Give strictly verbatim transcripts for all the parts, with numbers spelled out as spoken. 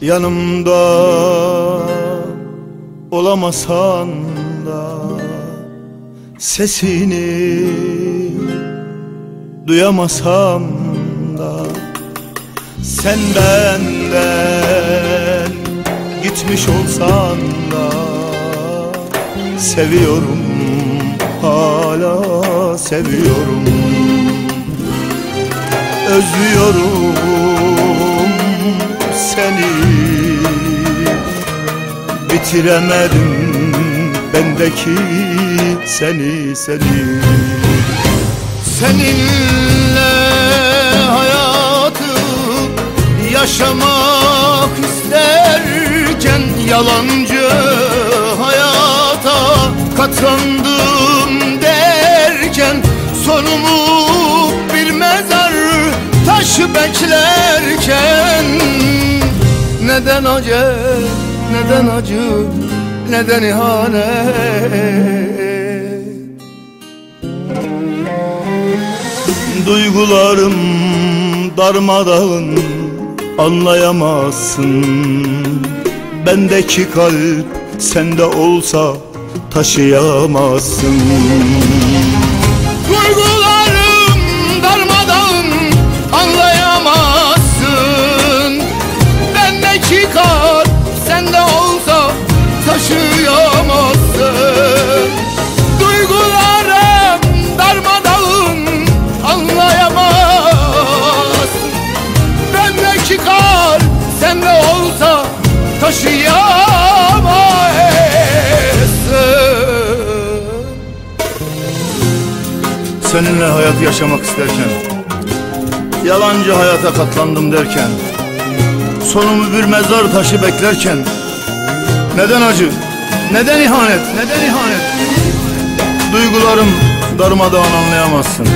Yanımda olamasan da sesini duyamasam da sen benden gitmiş olsan da seviyorum, hala seviyorum, özlüyorum seni. Bitiremedim bendeki seni, seni. Seninle hayatı yaşamak isterken yalancı hayata katlandım derken sonumu bir mezar taşı beklerken neden acı, neden acı, neden ihanet? Duygularım darmadağın, anlayamazsın. Bendeki kalp sende olsa taşıyamazsın. Duygularım darmadağın, anlayamazsın. Bendeki kalp sende olsa taşıyamazsın. Duygularım darmadağın, anlayamazsın. Bendeki kalp sende olsa taşıyamazsın. Seninle hayat yaşamak isterken yalancı hayata katlandım derken sonumu bir mezar taşı beklerken neden acı, neden ihanet, neden ihanet? Duygularım darmadağın, anlayamazsın.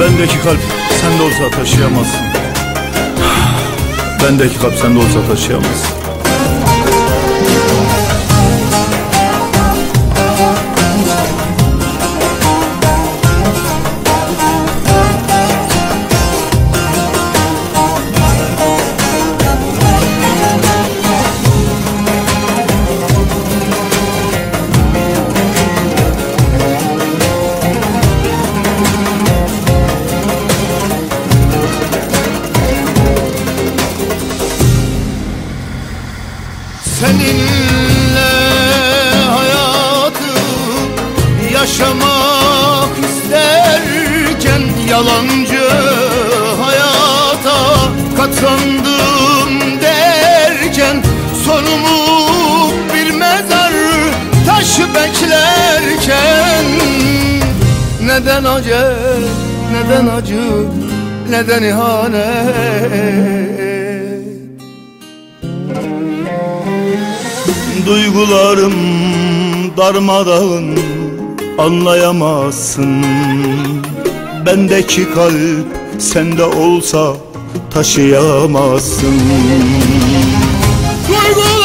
Bendeki kalp sende olsa taşıyamazsın. Bendeki kalp sende olsa taşıyamazsın. Seninle hayatı yaşamak isterken yalancı hayata katlandım derken sonumu bir mezar taşı beklerken neden acı, neden acı, neden ihanet? Duygularım darmadağın, anlayamazsın. Bendeki kalp sende olsa taşıyamazsın. Duygularım